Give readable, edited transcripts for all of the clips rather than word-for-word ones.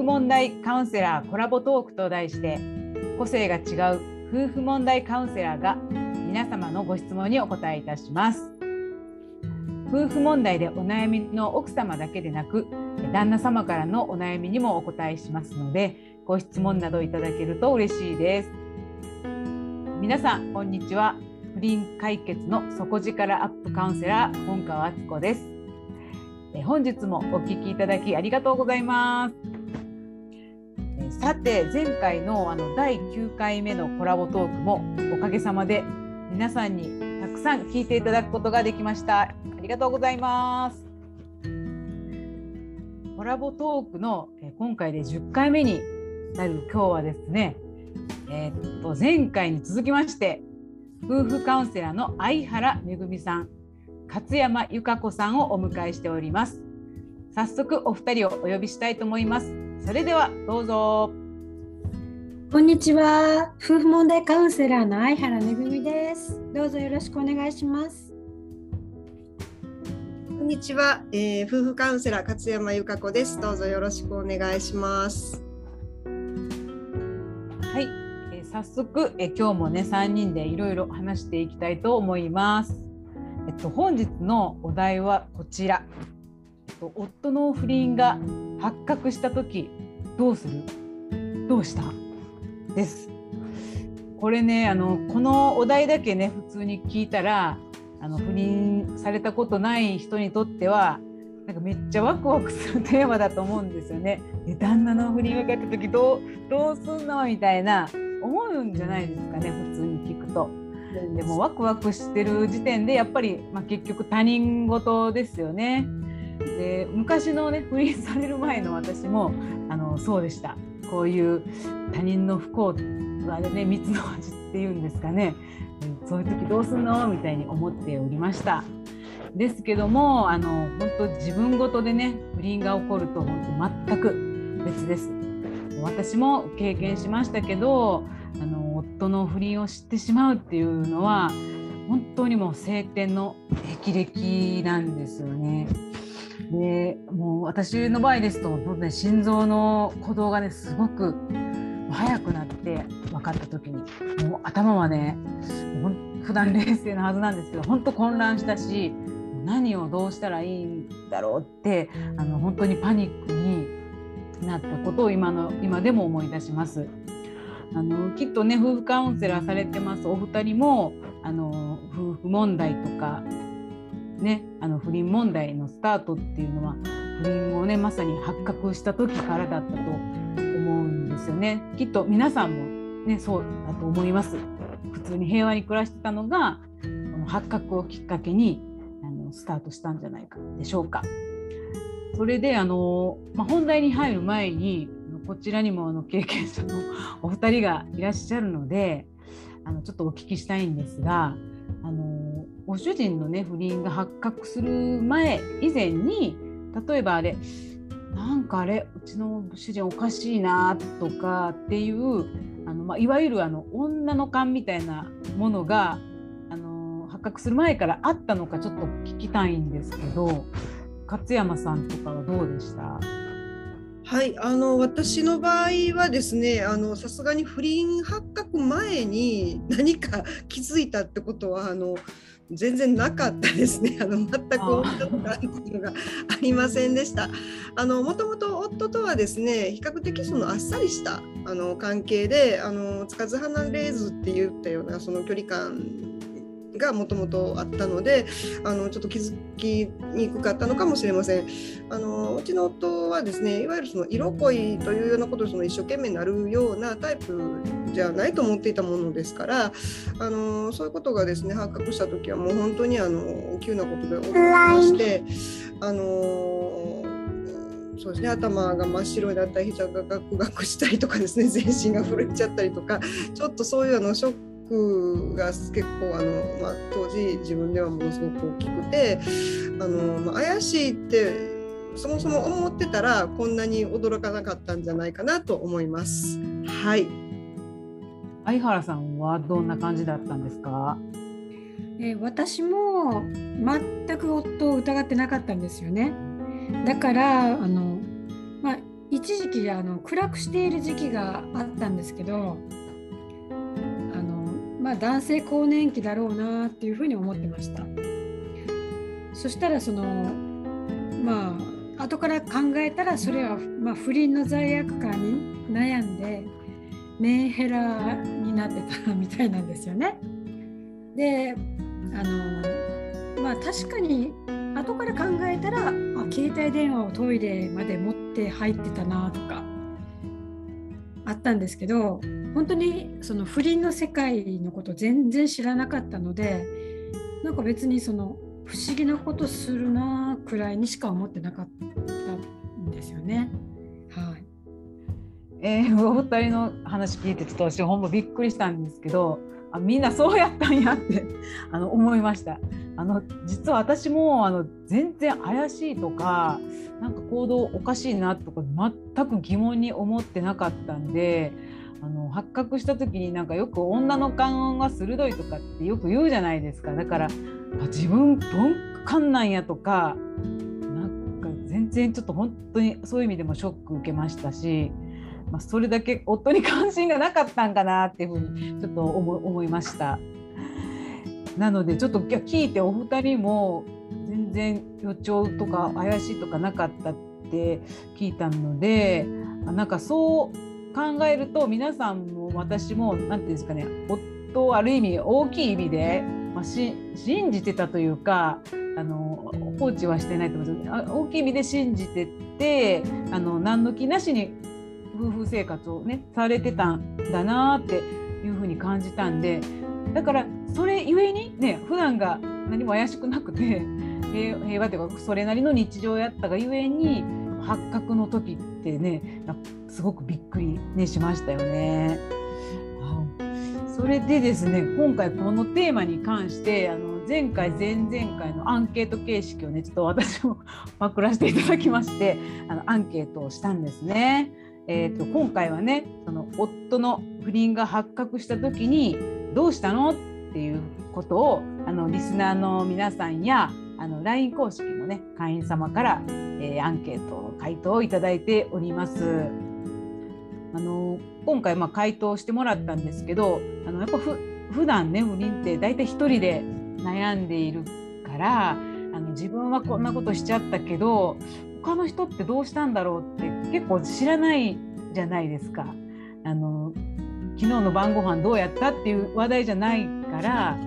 婦問題カウンセラーコラボトークと題して、個性が違う夫婦問題カウンセラーが皆様のご質問にお答えいたします。夫婦問題でお悩みの奥様だけでなく、旦那様からのお悩みにもお答えしますので、ご質問などいただけると嬉しいです。皆さんこんにちは。不倫解決の底力アップカウンセラー本川敦子です。本日もお聞きいただきありがとうございます。さて、前回の第9回目のコラボトークもおかげさまで皆さんにたくさん聞いていただくことができました。ありがとうございます。コラボトークの今回で10回目になる今日はですね、前回に続きまして夫婦カウンセラーの相原恵さん、勝山由香子さんをお迎えしております。早速お二人をお呼びしたいと思います。それではどうぞ。こんにちは、夫婦問題カウンセラーの相原恵です。どうぞよろしくお願いします。こんにちは、夫婦カウンセラー勝山由香子です。どうぞよろしくお願いします。はい、早速今日もね3人でいろいろ話していきたいと思います。本日のお題はこちら、夫の不倫が発覚した時どうする？どうした？です。これね、このお題だけね普通に聞いたら不倫されたことない人にとってはなんかめっちゃワクワクするテーマだと思うんですよね。で、旦那の不倫があった時どうすんのみたいな思うんじゃないですかね、普通に聞くと。でもワクワクしてる時点でやっぱり、結局他人事ですよね。で、昔のね不倫される前の私もそうでした。こういう他人の不幸はね蜜の味っていうんですかね、そういう時どうすんのみたいに思っておりました。ですけども本当自分ごとでね不倫が起こると本当全く別です。私も経験しましたけど夫の不倫を知ってしまうっていうのは本当にもう晴天の霹靂なんですよね。で、もう私の場合ですと本当に心臓の鼓動がねすごく早くなって分かった時にもう頭はね普段冷静なはずなんですけど本当混乱したし、何をどうしたらいいんだろうって本当にパニックになったことを今でも思い出します。きっとね夫婦カウンセラーされてますお二人も夫婦問題とか、ね、不倫問題のスタートっていうのは不倫をねまさに発覚した時からだったと思うんですよね。きっと皆さんも、ね、そうだと思います。普通に平和に暮らしてたのが発覚をきっかけにスタートしたんじゃないかでしょうか。それで本題に入る前にこちらにも経験者のお二人がいらっしゃるのでちょっとお聞きしたいんですが、ご主人のね不倫が発覚する以前に、例えばうちの主人おかしいなとかっていういわゆる女の勘みたいなものが発覚する前からあったのかちょっと聞きたいんですけど、勝山さんとかはどうでした？はい、私の場合はですねさすがに不倫発覚前に何か気づいたってことは全然なかったですね。全く女の勘っていうのがありませんでした。もともと夫とはですね比較的あっさりした関係でつかず離れずって言ったようなその距離感がもともとあったのでちょっと気づきにくかったのかもしれません。うちの夫はですねいわゆるその色恋というようなことを一生懸命なるようなタイプじゃないと思っていたものですからそういうことがですね発覚した時はもう本当に急なことで起こりましてそうですね、頭が真っ白になったり膝がガクガクしたりとかですね全身が震えちゃったりとかちょっとそういうショックが結構当時自分ではものすごく大きくて怪しいってそもそも思ってたらこんなに驚かなかったんじゃないかなと思います。はい、相原さんはどんな感じだったんですか？私も全く夫を疑ってなかったんですよね。だから一時期暗くしている時期があったんですけど、男性更年期だろうなっていうふうに思ってました。そしたら後から考えたらそれは、不倫の罪悪感に悩んでメンヘラになってたみたいなんですよね。で確かに後から考えたら携帯電話をトイレまで持って入ってたなとかあったんですけど、本当にその不倫の世界のこと全然知らなかったので、なんか別に不思議なことするなくらいにしか思ってなかったんですよね。はい。お二人の話聞いてちょっと私ほんまびっくりしたんですけど、みんなそうやったんやって思いました。実は私も全然怪しいとかなんか行動おかしいなとか全く疑問に思ってなかったんで、発覚した時になんかよく女の勘が鋭いとかってよく言うじゃないですか。だから自分鈍感なんやとかなんか全然ちょっと本当にそういう意味でもショック受けましたし、それだけ夫に関心がなかったんかなっていうふうにちょっと思いました。なのでちょっと聞いてお二人も全然予兆とか怪しいとかなかったって聞いたので、なんかそう考えると皆さんも私もなんていうんですかね、夫をある意味大きい意味で、信じてたというか放置はしてないと思うんですけど、大きい意味で信じてて何の気なしに夫婦生活をねされてたんだなっていうふうに感じたんで、だからそれゆえにね普段が何も怪しくなくて平和というかそれなりの日常やったがゆえに発覚の時ってねすごくびっくり、ね、しましたよね。それでですね、今回このテーマに関して前回前々回のアンケート形式をねちょっと私もパクらせていただきまして、アンケートをしたんですね。今回はね夫の不倫が発覚した時にどうしたのっていうことをリスナーの皆さんやLINE 公式のね会員様から、アンケート回答をいただいております。今回回答してもらったんですけど、やっぱ普段ね不倫って大体一人で悩んでいるから、自分はこんなことしちゃったけど他の人ってどうしたんだろうって結構知らないじゃないですか。昨日の晩ご飯どうやったっていう話題じゃないから、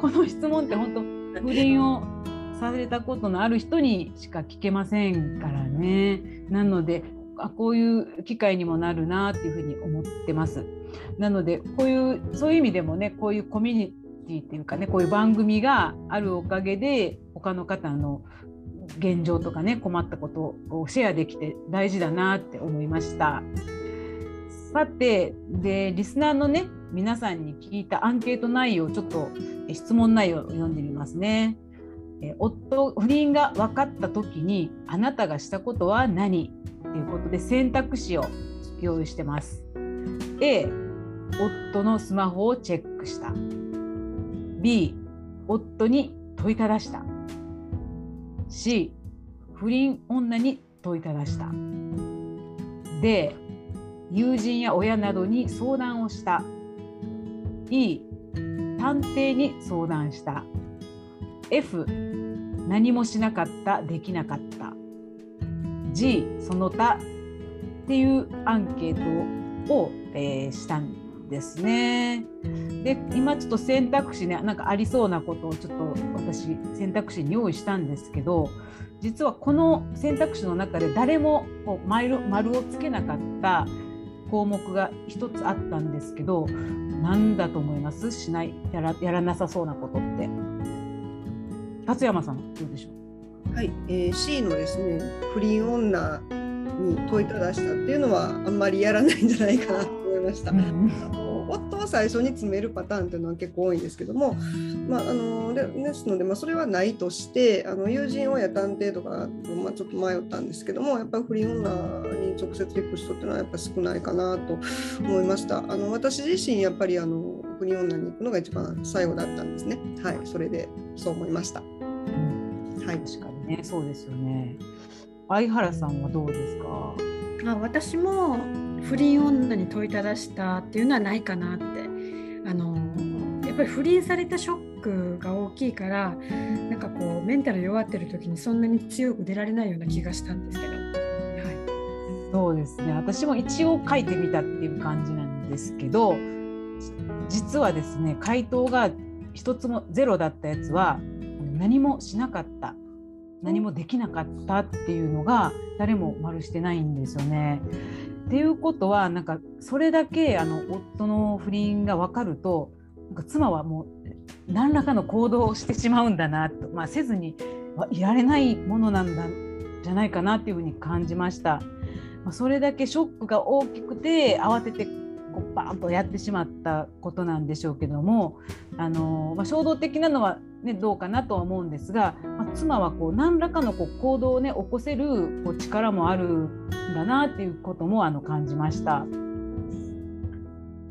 この質問って本当不倫をされたことのある人にしか聞けませんからね。なのでこういう機会にもなるなっていうふうに思ってます。なのでそういう意味でもね、こういうコミュニティっていうかね、こういう番組があるおかげで他の方の現状とかね困ったことをシェアできて大事だなって思いました。さてでリスナーのね皆さんに聞いたアンケート内容、ちょっと質問内容を読んでみますね。不倫が分かった時にあなたがしたことは何ということで選択肢を用意してます。 A 夫のスマホをチェックした、 B 夫に問いただした、C 不倫女に問いただした、 D 友人や親などに相談をした、 E 探偵に相談した、 F 何もしなかった、できなかった、 G その他っていうアンケートを、したんですね。で今ちょっと選択肢ねなんかありそうなことをちょっと私選択肢に用意したんですけど、実はこの選択肢の中で誰もこう丸をつけなかった項目が一つあったんですけど、何だと思います？しない、やらなさそうなことって。辰山さんどうでしょう？はい、C のですね不倫女に問いただしたっていうのはあんまりやらないんじゃないかなと思いました。夫は最初に詰めるパターンというのは結構多いんですけども、ですので、それはないとして友人親探偵とかと、ちょっと迷ったんですけども、やっぱり不倫女に直接行く人っていうのはやっぱり少ないかなと思いました。私自身やっぱり不倫女に行くのが一番最後だったんですね。はい、それでそう思いました。はい、確かにね、そうですよね。相原さんはどうですか？あ、私も不倫女に問いただしたっていうのはないかなって、やっぱり不倫されたショックが大きいからなんかこうメンタル弱ってる時にそんなに強く出られないような気がしたんですけど、はい、そうですね。私も一応書いてみたっていう感じなんですけど、実はですね回答が一つもゼロだったやつは何もしなかった何もできなかったっていうのが誰も丸してないんですよね。っていうことはなんかそれだけ夫の不倫が分かるとなんか妻はもう何らかの行動をしてしまうんだなと、せずにはいられないものなんだじゃないかなっていうふうに感じました。それだけショックが大きくて慌ててこうバーンとやってしまったことなんでしょうけども、衝動的なのは、ね、どうかなとは思うんですが、妻はこう何らかのこう行動を、ね、起こせるこう力もあるんだなっていうことも感じました。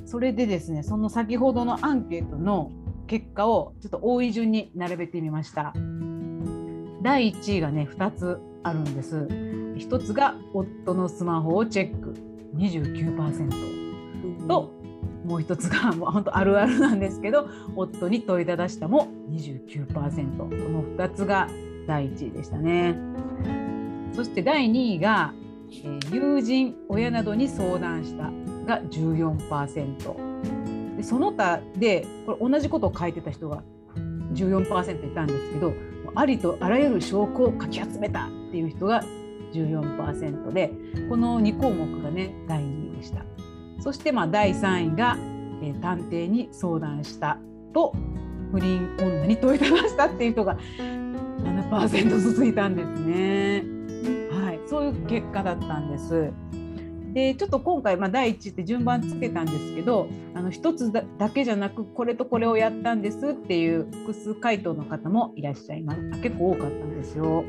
それでですねその先ほどのアンケートの結果をちょっと多い順に並べてみました。第1位がね2つあるんです。1つが夫のスマホをチェック 29%と、もう一つがもう本当あるあるなんですけど夫に問いただしたも 29%、 この2つが第1位でしたね。そして第2位が友人親などに相談したが 14% で、その他でこれ同じことを書いてた人が 14% いたんですけど、ありとあらゆる証拠をかき集めたっていう人が 14% で、この2項目がね第2位でした。そして第3位が、探偵に相談したと不倫女に問いただしたっていう人が 7% ずついたんですね、はい、そういう結果だったんです。でちょっと今回、第1って順番つけたんですけど一つだけじゃなくこれとこれをやったんですっていう複数回答の方もいらっしゃいます。結構多かったんですよ。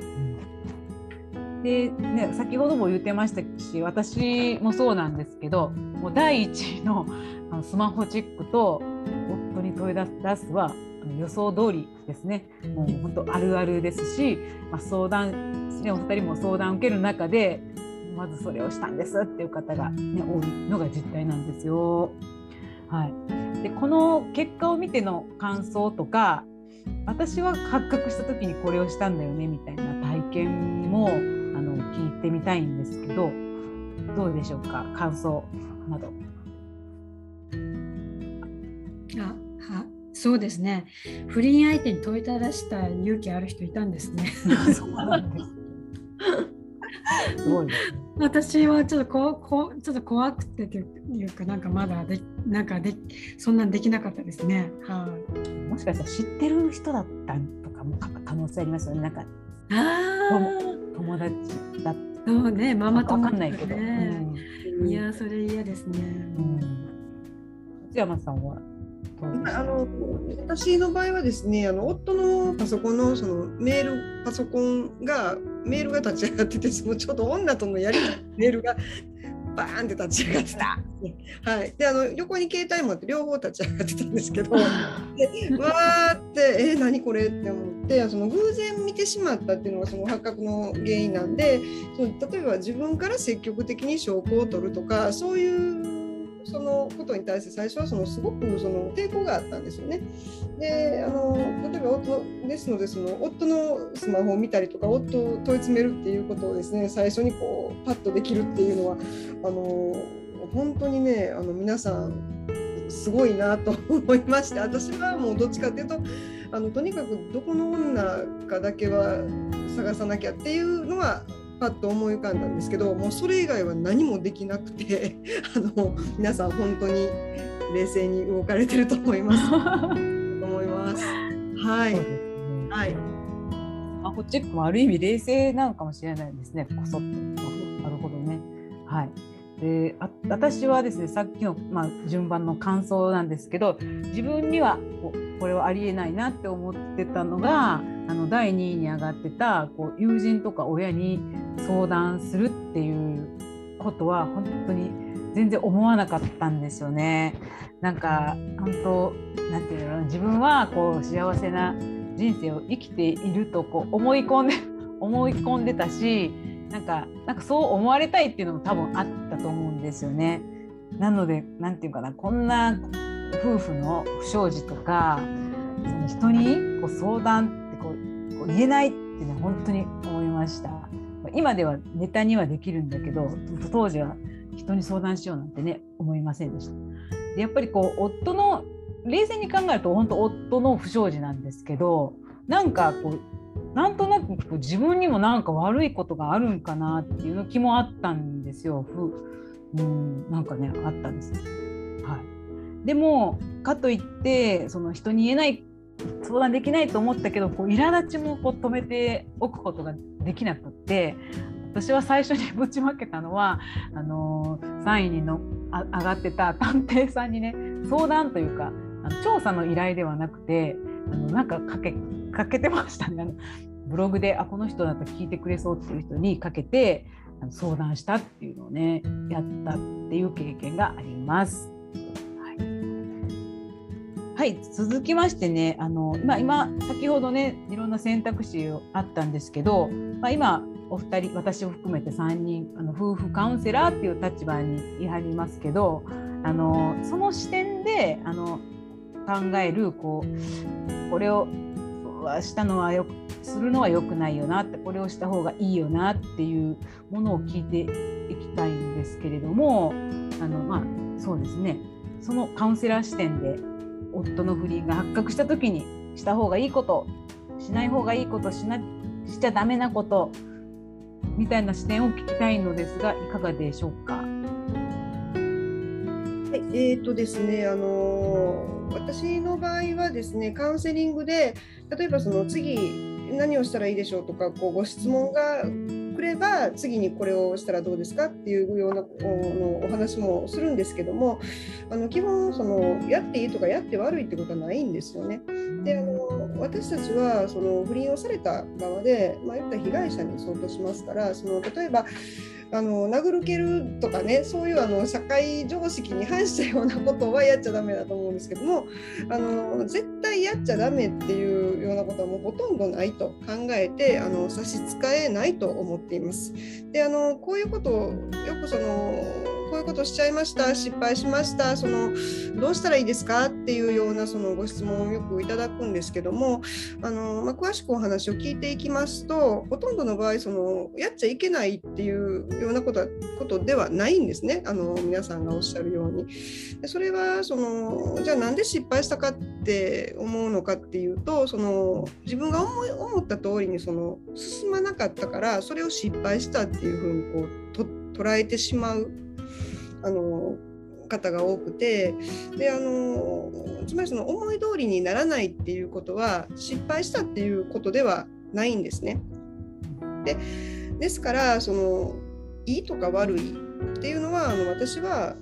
でね、先ほども言ってましたし私もそうなんですけど、もう第1位のスマホチェックと夫に問い出すは予想通りですね。もう本当あるあるですし、相談、ね、お二人も相談を受ける中でまずそれをしたんですっていう方が、ね、多いのが実態なんですよ、はい、でこの結果を見ての感想とか、私は発覚した時にこれをしたんだよねみたいな体験も聞いてみたいんですけど、どうでしょうか、感想など。そうですね、不倫相手に問いただした勇気ある人いたんですね。そうなんですすごいですね。私はちょっと怖くてというか、なんかまだなんかそんなんできなかったですね、はい。もしかしたら知ってる人だったとかも可能性ありますよね。なんか友達だったそうね、ママ友とかね、分かんないけど、いやそれ嫌ですね、内山さんは私の場合はですね夫のパソコン の, そのメールパソコンがメールが立ち上がってて、もうちょっと女とのやり取りメールがバーンって立ち上がってた、はい、で横に携帯もあって両方立ち上がってたんですけどでわーって何これって思って、その偶然見てしまったっていうのがその発覚の原因なんで、その例えば自分から積極的に証拠を取るとかそういうそのことに対して最初はすごく抵抗があったんですよね。で例えば夫ですので夫のスマホを見たりとか夫を問い詰めるっていうことをですね最初にこうパッとできるっていうのは本当にね皆さんすごいなと思いまして、私はもうどっちかっていうととにかくどこの女かだけは探さなきゃっていうのはパッと思い浮かんだんですけど、もうそれ以外は何もできなくて皆さん本当に冷静に動かれてると思いますはい、そうですね、はい、スマホチェックもある意味冷静なのかもしれないですね。こそっとなるほどね、はい、で私はですねさっきの、順番の感想なんですけど、自分にはこれはありえないなって思ってたのが第2位に上がってたこう友人とか親に相談するっていうことは本当に全然思わなかったんですよね。なんか本当なんていうの、自分はこう幸せな人生を生きているとこう思い込んでたし、なんかそう思われたいっていうのも多分あったと思うんですよね。なのでなんていうかな、こんな夫婦の不祥事とか人にこう相談ってこう言えないってね、本当に思いました。今ではネタにはできるんだけど、当時は人に相談しようなんてね、思いませんでした。でやっぱりこう夫の、冷静に考えると本当夫の不祥事なんですけど、なんかこうなんとなくこう自分にもなんか悪いことがあるんかなっていう気もあったんですよ。なんかねあったんです、はい、でもかといってその人に言えない、相談できないと思ったけど、こう苛立ちもこう止めておくことができなくって、私は最初にぶちまけたのは3位に上がってた探偵さんにね、相談というか調査の依頼ではなくて、なんかかけてましたね。ブログでこの人だと聞いてくれそうっていう人にかけて相談したっていうのをねやったっていう経験があります。はい、続きましてね、今先ほどねいろんな選択肢あったんですけど、今お二人、私を含めて3人夫婦カウンセラーっていう立場にいはりますけど、その視点で考える、これをしたのはするのは良くないよなって、これをした方がいいよなっていうものを聞いていきたいんですけれども、そうですね、そのカウンセラー視点で夫の不倫が発覚した時にした方がいいこと、しない方がいいこと、しちゃダメなことみたいな視点を聞きたいのですが、いかがでしょうか。ですね、私の場合はですね、カウンセリングで例えばその次何をしたらいいでしょうとか、ご質問がくれば次にこれをしたらどうですかっていうようなお話もするんですけども、基本そのやっていいとかやって悪いってことはないんですよね。で私たちはその不倫をされた側で、言ったら被害者に相当しますから、その例えば殴る蹴るとかね、そういう社会常識に反したようなことはやっちゃダメだと思うんですけども、絶対やっちゃダメっていうようなことはもうほとんどないと考えて差し支えないと思っています。でこういうことをよくこういうことしちゃいました、失敗しました、どうしたらいいですかっていうようなご質問をよくいただくんですけども、詳しくお話を聞いていきますと、ほとんどの場合やっちゃいけないっていうようなことではないんですね。皆さんがおっしゃるように、それはじゃあなんで失敗したかって思うのかっていうと、自分が思った通りに進まなかったから、それを失敗したっていうふうに捉えてしまう方が多くて、でつまり思い通りにならないっていうことは失敗したっていうことではないんですね。ですからいいとか悪いっていうのは私は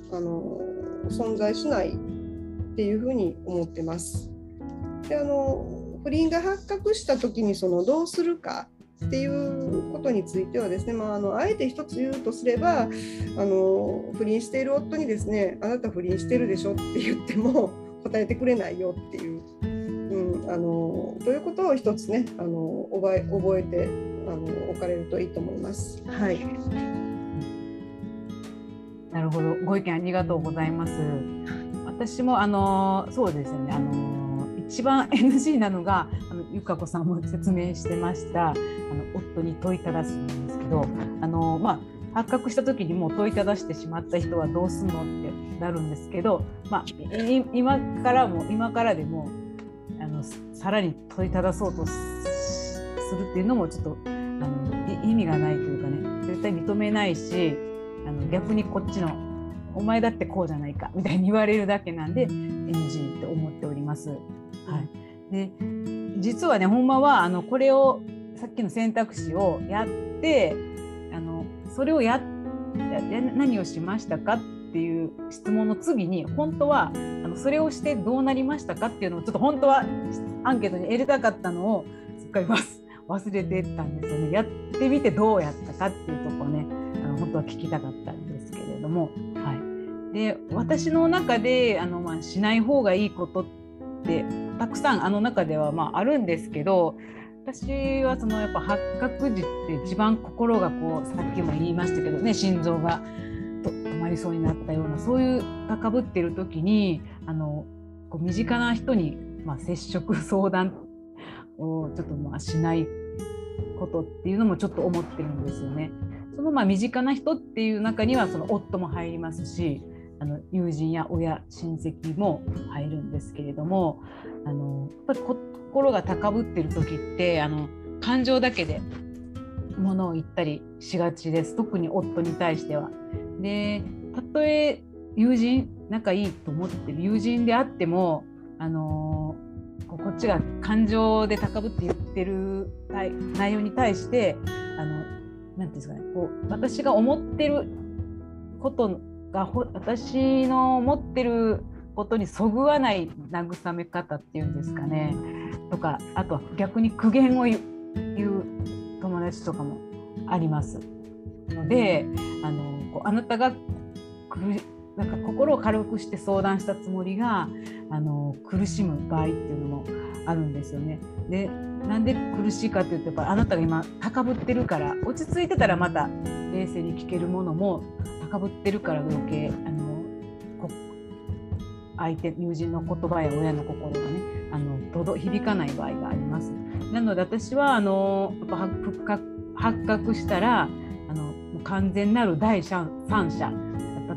存在しないっていうふうに思ってます。で不倫が発覚した時にどうするかっていうことについてはですね、あえて一つ言うとすれば、不倫している夫にですね、あなた不倫してるでしょって言っても答えてくれないよっていう、ということを一つね覚えておかれるといいと思います。はい。なるほど、ご意見ありがとうございます。私もそうですよね、一番 NG なのがゆかこさんも説明してました夫に問いただすんですけど、発覚した時にもう問いただしてしまった人はどうすんのってなるんですけど、今からでもさらに問いただそうとするっていうのもちょっと意味がないというかね、絶対認めないし、逆にこっちのお前だってこうじゃないかみたいに言われるだけなんで NG って思っております。はい、で実はね、ほんまはこれをさっきの選択肢をやってそれを何をしましたかっていう質問の次に、本当はそれをしてどうなりましたかっていうのをちょっと本当はアンケートに入れたかったのをすっかり忘れてたんですよね。やってみてどうやったかっていうところね、本当は聞きたかったんですけれども、はい、で私の中でしない方がいいことってたくさん中ではあるんですけど、私はそのやっぱ発覚時って一番心がこう、さっきも言いましたけどね、心臓が止まりそうになったような、そういう高ぶっている時にこう身近な人に、接触相談をちょっとしないことっていうのもちょっと思ってるんですよね。その身近な人っていう中にはその夫も入りますし、友人や親、親戚も入るんですけれども、やっぱり心が高ぶってる時って感情だけで物を言ったりしがちです。特に夫に対しては。で、たとえ友人、仲いいと思ってる友人であっても、こっちが感情で高ぶって言ってる内容に対してなんていうんですかね、こう私が思ってることが私の思ってることにそぐわない慰め方っていうんですかね、とか、あとは逆に苦言を言う友達とかもありますので、こうあなたがなんか心を軽くして相談したつもりが苦しむ場合っていうのもあるんですよね。で、なんで苦しいかっていうと、やっぱあなたが今高ぶってるから、落ち着いてたらまた冷静に聞けるものも、高ぶってるから余計相手、友人の言葉や親の心がね響かない場合があります。なので私は発覚したら完全なる第三者、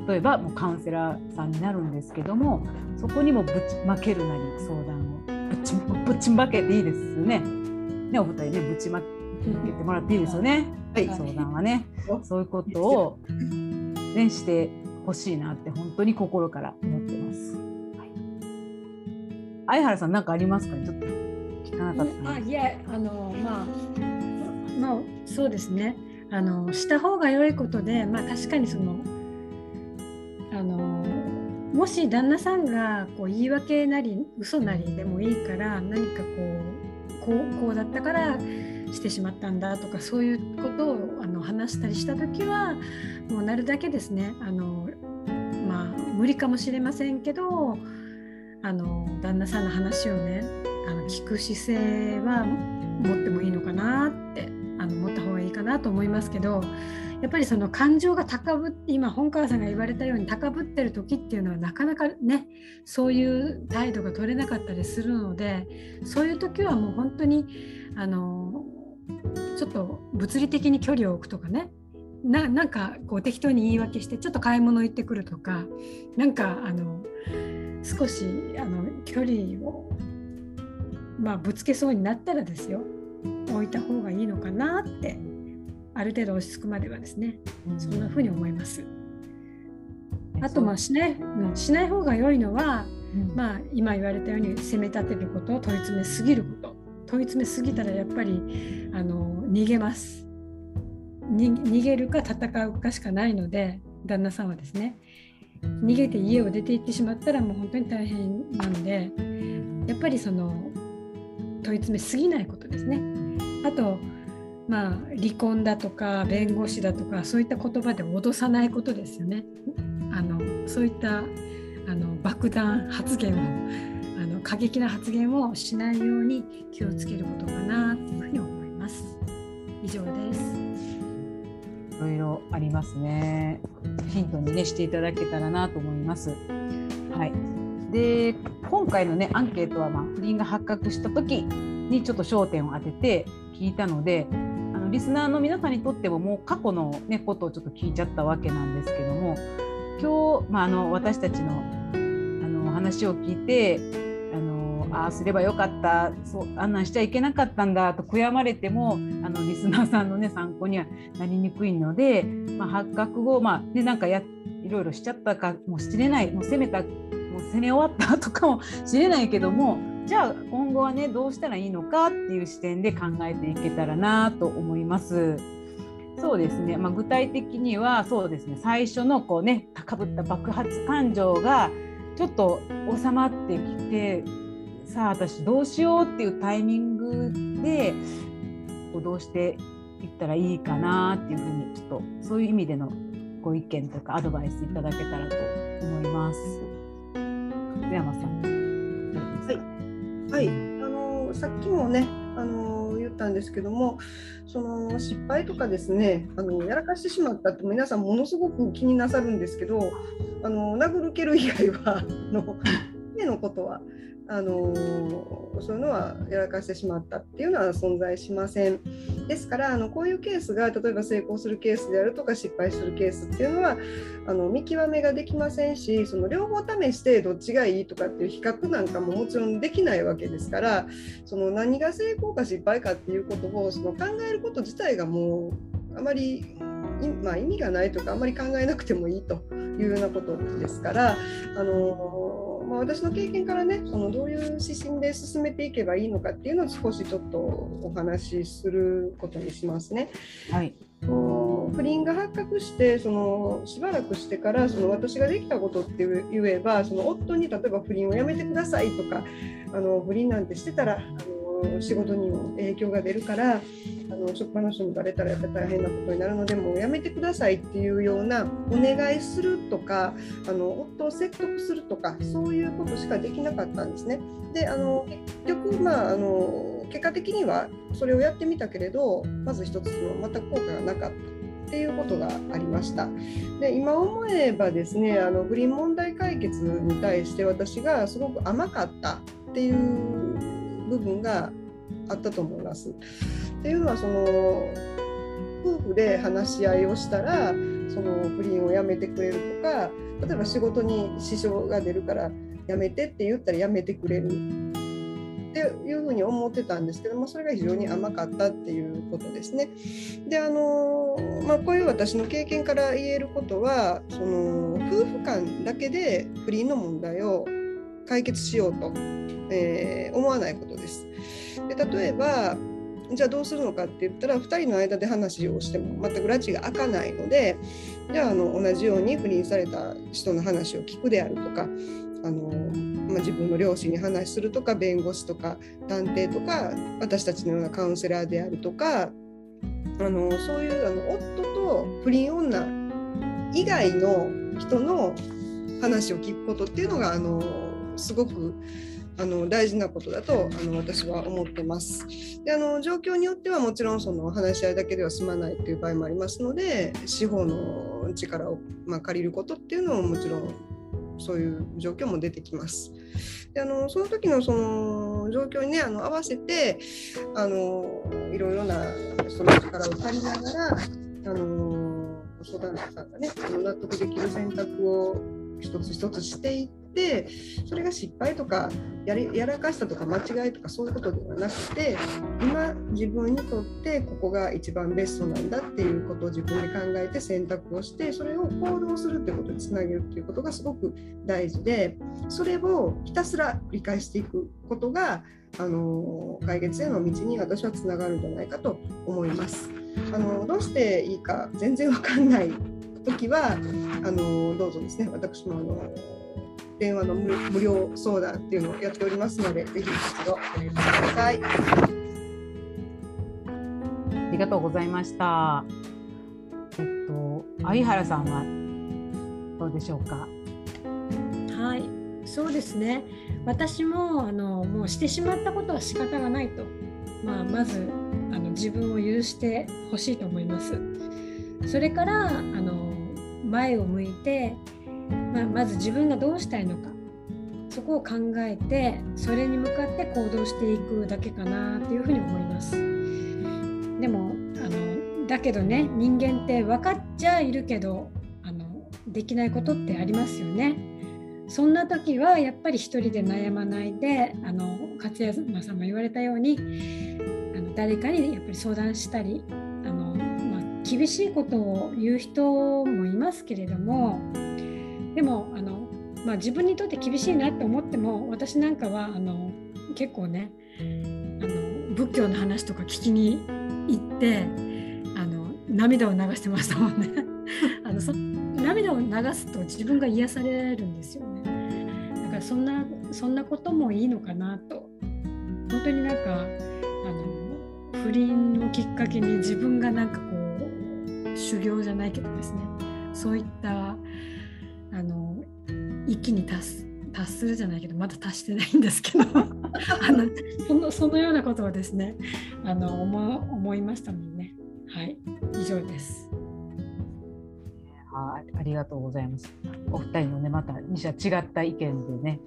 例えばもうカウンセラーさんになるんですけども、そこにもぶちまけるなり相談をぶちまけていいですよね。ね、お二人ね、ぶちまけてもらっていいですよね。はい、相談はね、そういうことを、ね、してほしいなって本当に心から思ってます。はい、相原さん、何かありますかね。ちょっと聞かなかった。そうですね。した方が良いことで、確かにその。もし旦那さんがこう言い訳なり嘘なりでもいいから、何かこうだったからしてしまったんだとか、そういうことを話したりした時は、もうなるだけですね、無理かもしれませんけど旦那さんの話をね聞く姿勢は持ってもいいのかなって持った方がいいかなと思いますけど、やっぱりその感情が高ぶって、今本川さんが言われたように高ぶってる時っていうのは、なかなかねそういう態度が取れなかったりするので、そういう時はもう本当にちょっと物理的に距離を置くとかね、なんかこう適当に言い訳して、ちょっと買い物行ってくるとか、なんか少し距離をぶつけそうになったらですよ、置いた方がいいのかなって、ある程度落ち着くまではですね、そんな風に思います。あとしない方が良いのは、今言われたように責め立てること、問い詰めすぎること、問い詰めすぎたらやっぱり逃げます。逃げるか戦うかしかないので、旦那さんはですね、逃げて家を出て行ってしまったらもう本当に大変なんで、やっぱりその問い詰めすぎないことですね。あと離婚だとか弁護士だとか、そういった言葉で脅さないことですよね。そういった爆弾発言を過激な発言をしないように気をつけることかなというふうに思います。以上です。いろいろありますね。ヒントにねしていただけたらなと思います。はい、で今回のねアンケートは、不倫が発覚した時にちょっと焦点を当てて聞いたので、リスナーの皆さんにとってももう過去の、ね、ことをちょっと聞いちゃったわけなんですけども、今日、私たちの話を聞いてああすればよかった、あんなんしちゃいけなかったんだと悔やまれても、リスナーさんの、ね、参考にはなりにくいので、発覚後、なんかいろいろしちゃったかもしれない、攻め終わったとかもしれないけども、じゃあ今後はねどうしたらいいのかっていう視点で考えていけたらなと思います。そうですね、具体的にはそうですね、最初のこうね高ぶった爆発感情がちょっと収まってきて、さあ私どうしようっていうタイミングでどうしていったらいいかなっていうふうに、ちょっとそういう意味でのご意見とかアドバイスいただけたらと思います。福山さん。はい、さっきもね言っったんですけども、その失敗とかですね、やらかしてしまったって皆さんものすごく気になさるんですけど、殴る蹴る以外は目のことはそういうのはやらかしてしまったっていうのは存在しません。ですからこういうケースが例えば成功するケースであるとか失敗するケースっていうのは見極めができませんし、その両方試してどっちがいいとかっていう比較なんかももちろんできないわけですから、その何が成功か失敗かっていうことを考えること自体がもうあまり意味がないとかあまり考えなくてもいいというようなことですから、私の経験からね、どういう指針で進めていけばいいのかっていうのを少しちょっとお話しすることにしますね。はい、不倫が発覚してしばらくしてから私ができたことって言えば、夫に例えば不倫をやめてくださいとか、不倫なんてしてたら仕事にも影響が出るから職場の人にバレたらやっぱり大変なことになるのでもうやめてくださいっていうようなお願いするとか夫を説得するとかそういうことしかできなかったんですね。で結局結果的にはそれをやってみたけれどまず一つの全く効果がなかったっていうことがありました。で今思えばですね不倫問題解決に対して私がすごく甘かったっていう部分があったと思います。っていうのは夫婦で話し合いをしたら不倫をやめてくれるとか例えば仕事に支障が出るからやめてって言ったらやめてくれるっていうふうに思ってたんですけどもそれが非常に甘かったっていうことですね。でこういう私の経験から言えることは夫婦間だけで不倫の問題を解決しようと、思わないことです。で例えばじゃあどうするのかって言ったら2人の間で話をしても全く拉致が開かないのでじゃあ同じように不倫された人の話を聞くであるとか自分の両親に話するとか弁護士とか探偵とか私たちのようなカウンセラーであるとかそういう夫と不倫女以外の人の話を聞くことっていうのがすごく大事なことだと私は思ってます。で状況によってはもちろん話し合いだけでは済まないという場合もありますので司法の力を、借りることっていうのももちろんそういう状況も出てきます。でその時の状況に、ね、合わせていろいろな力を借りながら相談者さんが、ね、納得できる選択を一つ一つしていってでそれが失敗とかやらかしたとか間違いとかそういうことではなくて今自分にとってここが一番ベストなんだっていうことを自分で考えて選択をしてそれを行動するってことにつなげるっていうことがすごく大事でそれをひたすら繰り返していくことが解決への道に私はつながるんじゃないかと思います。どうしていいか全然わかんない時はどうぞですね私も電話の無料相談っていうのをやっておりますので、ぜひ一度お願いください。ありがとうございました。相原さんはどうでしょうか。はい、そうですね。私ももうしてしまったことは仕方がないと、まず自分を許してほしいと思います。それから前を向いて。まず自分がどうしたいのかそこを考えてそれに向かって行動していくだけかなというふうに思います。でもだけどね人間って分かっちゃいるけどできないことってありますよね。そんな時はやっぱり一人で悩まないで勝山さんも言われたように誰かにやっぱり相談したり厳しいことを言う人もいますけれどもでも自分にとって厳しいなって思っても私なんかは結構ね仏教の話とか聞きに行って涙を流してましたもんね涙を流すと自分が癒されるんですよね。だからそんなこともいいのかなと本当に不倫をきっかけに自分が修行じゃないけどですねそういった域に達するじゃないけどまだ達してないんですけどそのようなことをですね、思いましたもんね。はい、以上です。ありがとうございます。お二人のね、また2社違った意見でね、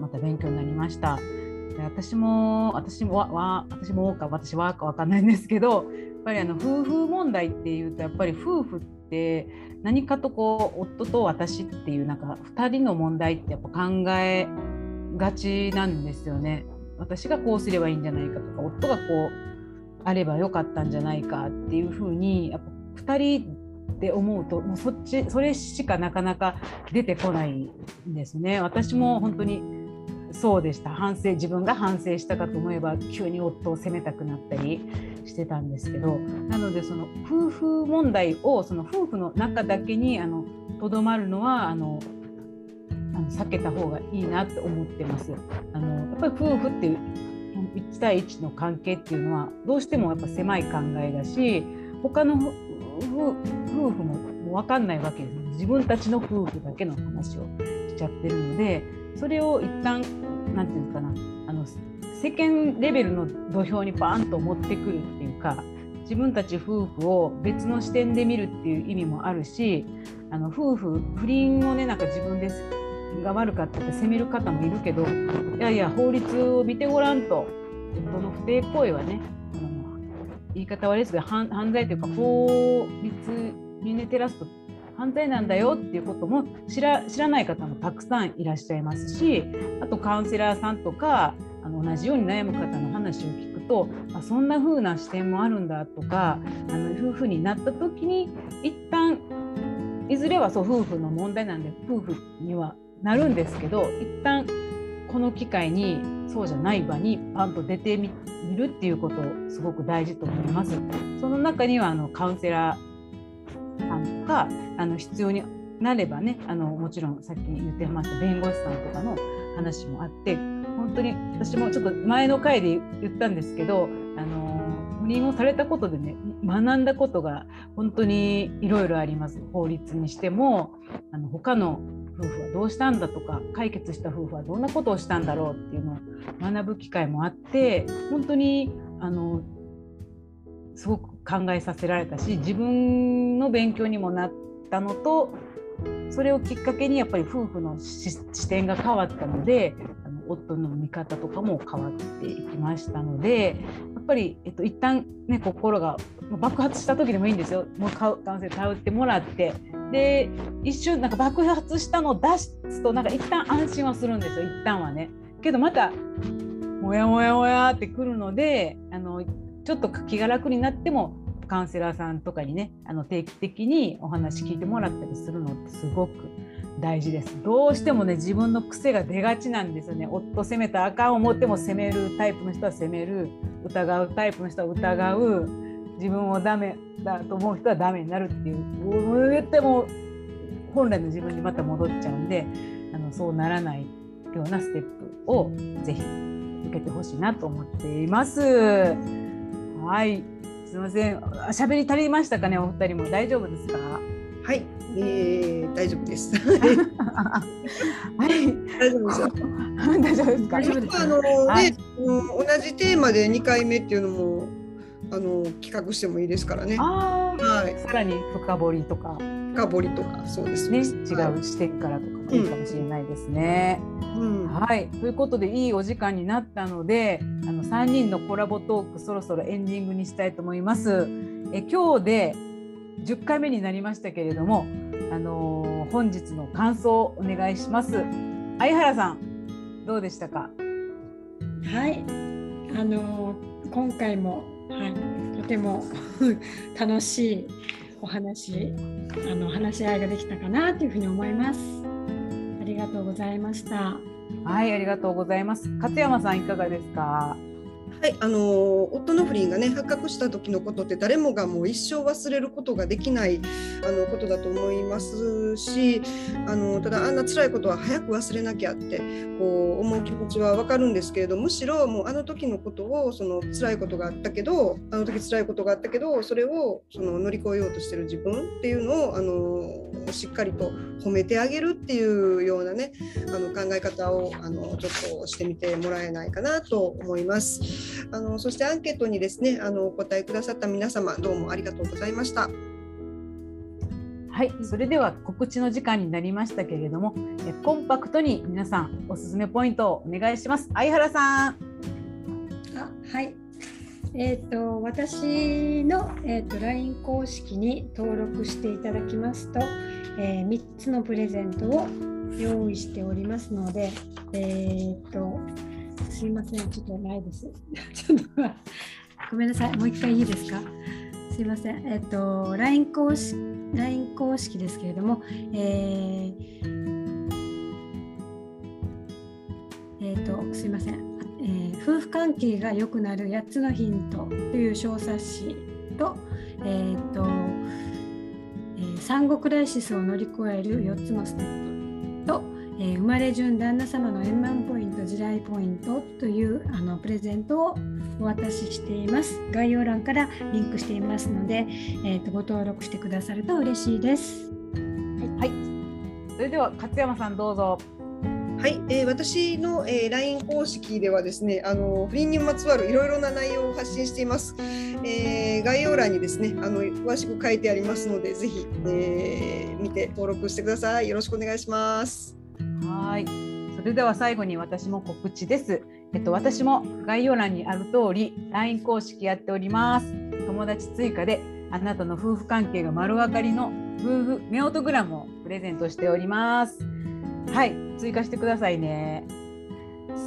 また勉強になりました。で、私は分かんないんですけど、やっぱり夫婦問題っていうと、やっぱり夫婦って何かとこう夫と私っていう、なんか2人の問題ってやっぱ考えがちなんですよね。私がこうすればいいんじゃないかとか、夫がこうあればよかったんじゃないかっていうふうに、やっぱ2人って思うと、もうそれしかなかなか出てこないんですね。私も本当にそうでした。自分が反省したかと思えば、急に夫を責めたくなったりしてたんですけど、なのでその夫婦問題をその夫婦の中だけにとどまるのは避けた方がいいなと思ってます。やっぱり夫婦っていう1対1の関係っていうのは、どうしてもやっぱ狭い考えだし、他の夫婦も分かんないわけです。自分たちの夫婦だけの話をしちゃってるので、それを一旦なんていうのかな、世間レベルの土俵にバーンと持ってくるっていうか、自分たち夫婦を別の視点で見るっていう意味もあるし、不倫をね、なんか自分ですが悪かったって責める方もいるけど、いやいや法律を見てごらんと、この不貞行為はね、言い方はですが、犯罪というか法律にね照らすと犯罪なんだよっていうことも知らない方もたくさんいらっしゃいますし、あとカウンセラーさんとか同じように悩む方の話を聞くと、そんな風な視点もあるんだとか、夫婦になった時に一旦いずれは夫婦の問題なんで夫婦にはなるんですけど、一旦この機会にそうじゃない場にパンと出てみるっていうことをすごく大事と思います。その中にはカウンセラーさんとか必要になればね、もちろんさっき言ってました弁護士さんとかの話もあって、本当に私もちょっと前の回で言ったんですけど、不倫をされたことでね、学んだことが本当にいろいろあります。法律にしても他の夫婦はどうしたんだとか、解決した夫婦はどんなことをしたんだろうっていうのを学ぶ機会もあって、本当にすごく考えさせられたし、自分の勉強にもなったのと、それをきっかけにやっぱり夫婦の視点が変わったので、夫の見方とかも変わっていきましたので、やっぱり、一旦、ね、心が爆発した時でもいいんですよ。もう男性頼ってもらって、で一瞬なんか爆発したのを出すと、なんか一旦安心はするんですよ、一旦はね。けどまたもやもやもやってくるので、ちょっと気が楽になってもカウンセラーさんとかにね、定期的にお話聞いてもらったりするのってすごく大事です。どうしてもね、自分の癖が出がちなんですよね。夫責めたらあかん思っても、責めるタイプの人は責める、疑うタイプの人は疑う、自分をダメだと思う人はダメになるっていう、もう絶対もう本来の自分にまた戻っちゃうんで、そうならないようなステップをぜひ受けてほしいなと思っています。はい、すいません、喋り足りましたかね、お二人も大丈夫ですか？はい、大丈夫です。はい、大丈夫ですよ。大丈夫ですか？はい、同じテーマで2回目っていうのも企画してもいいですからね。はい、さらに深掘りとかそうですね、違う視点からとかもいいかもしれないですね。はい、ということでいいお時間になったので、3人のコラボトーク、そろそろエンディングにしたいと思います。今日で10回目になりましたけれども、本日の感想をお願いします。相原さん、どうでしたか？はい、今回もはい、とても楽しいお話、話し合いができたかなというふうに思います。ありがとうございました。はい、ありがとうございます。勝山さん、いかがですか？はい、夫の不倫がね発覚した時のことって誰もがもう一生忘れることができないことだと思いますし、ただあんな辛いことは早く忘れなきゃってこう思う気持ちは分かるんですけれど、むしろもうあの時のことを辛いことがあったけどそれを乗り越えようとしてる自分っていうのをしっかりと褒めてあげるっていうようなね考え方をちょっとしてみてもらえないかなと思います。そしてアンケートにですねお答えくださった皆様、どうもありがとうございました。はい、それでは告知の時間になりましたけれども、コンパクトに皆さんおすすめポイントをお願いします。相原さん。はい、私の、LINE 公式に登録していただきますと、3つのプレゼントを用意しておりますので、すいません、ちょっとないですちょっとごめんなさい、もう一回いいですか、すいません。LINE 公式ですけれども、すいません、夫婦関係が良くなる8つのヒントという小冊子と、三国クライシスを乗り越える4つのステップと、生まれ順旦那様の円満ポイント地雷ポイントというプレゼントをお渡ししています。概要欄からリンクしていますので、ご登録してくださると嬉しいです。はい、それでは勝山さんどうぞ。はい、私の、LINE 公式ではですね不倫にまつわるいろいろな内容を発信しています。概要欄にですね詳しく書いてありますので、ぜひ、見て登録してください。よろしくお願いします。はい、それでは最後に私も告知です。私も概要欄にある通り LINE 公式やっております。友達追加であなたの夫婦関係が丸分かりの夫婦メオトグラムをプレゼントしております。はい、追加してくださいね。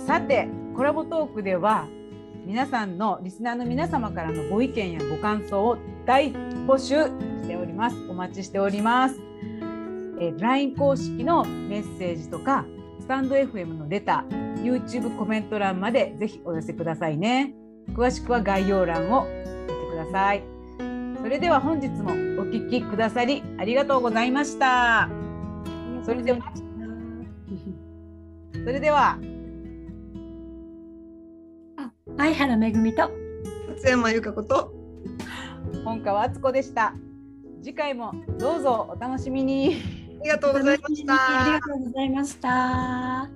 さて、コラボトークでは皆さんのリスナーの皆様からのご意見やご感想を大募集しております。お待ちしております。LINE 公式のメッセージとかスタンド FM のレター、YouTube コメント欄までぜひお寄せくださいね。詳しくは概要欄を見てください。それでは本日もお聞きくださりありがとうございました。それでは相原めぐみと松山由香子と本川敦子でした。次回もどうぞお楽しみに。ありがとうございました。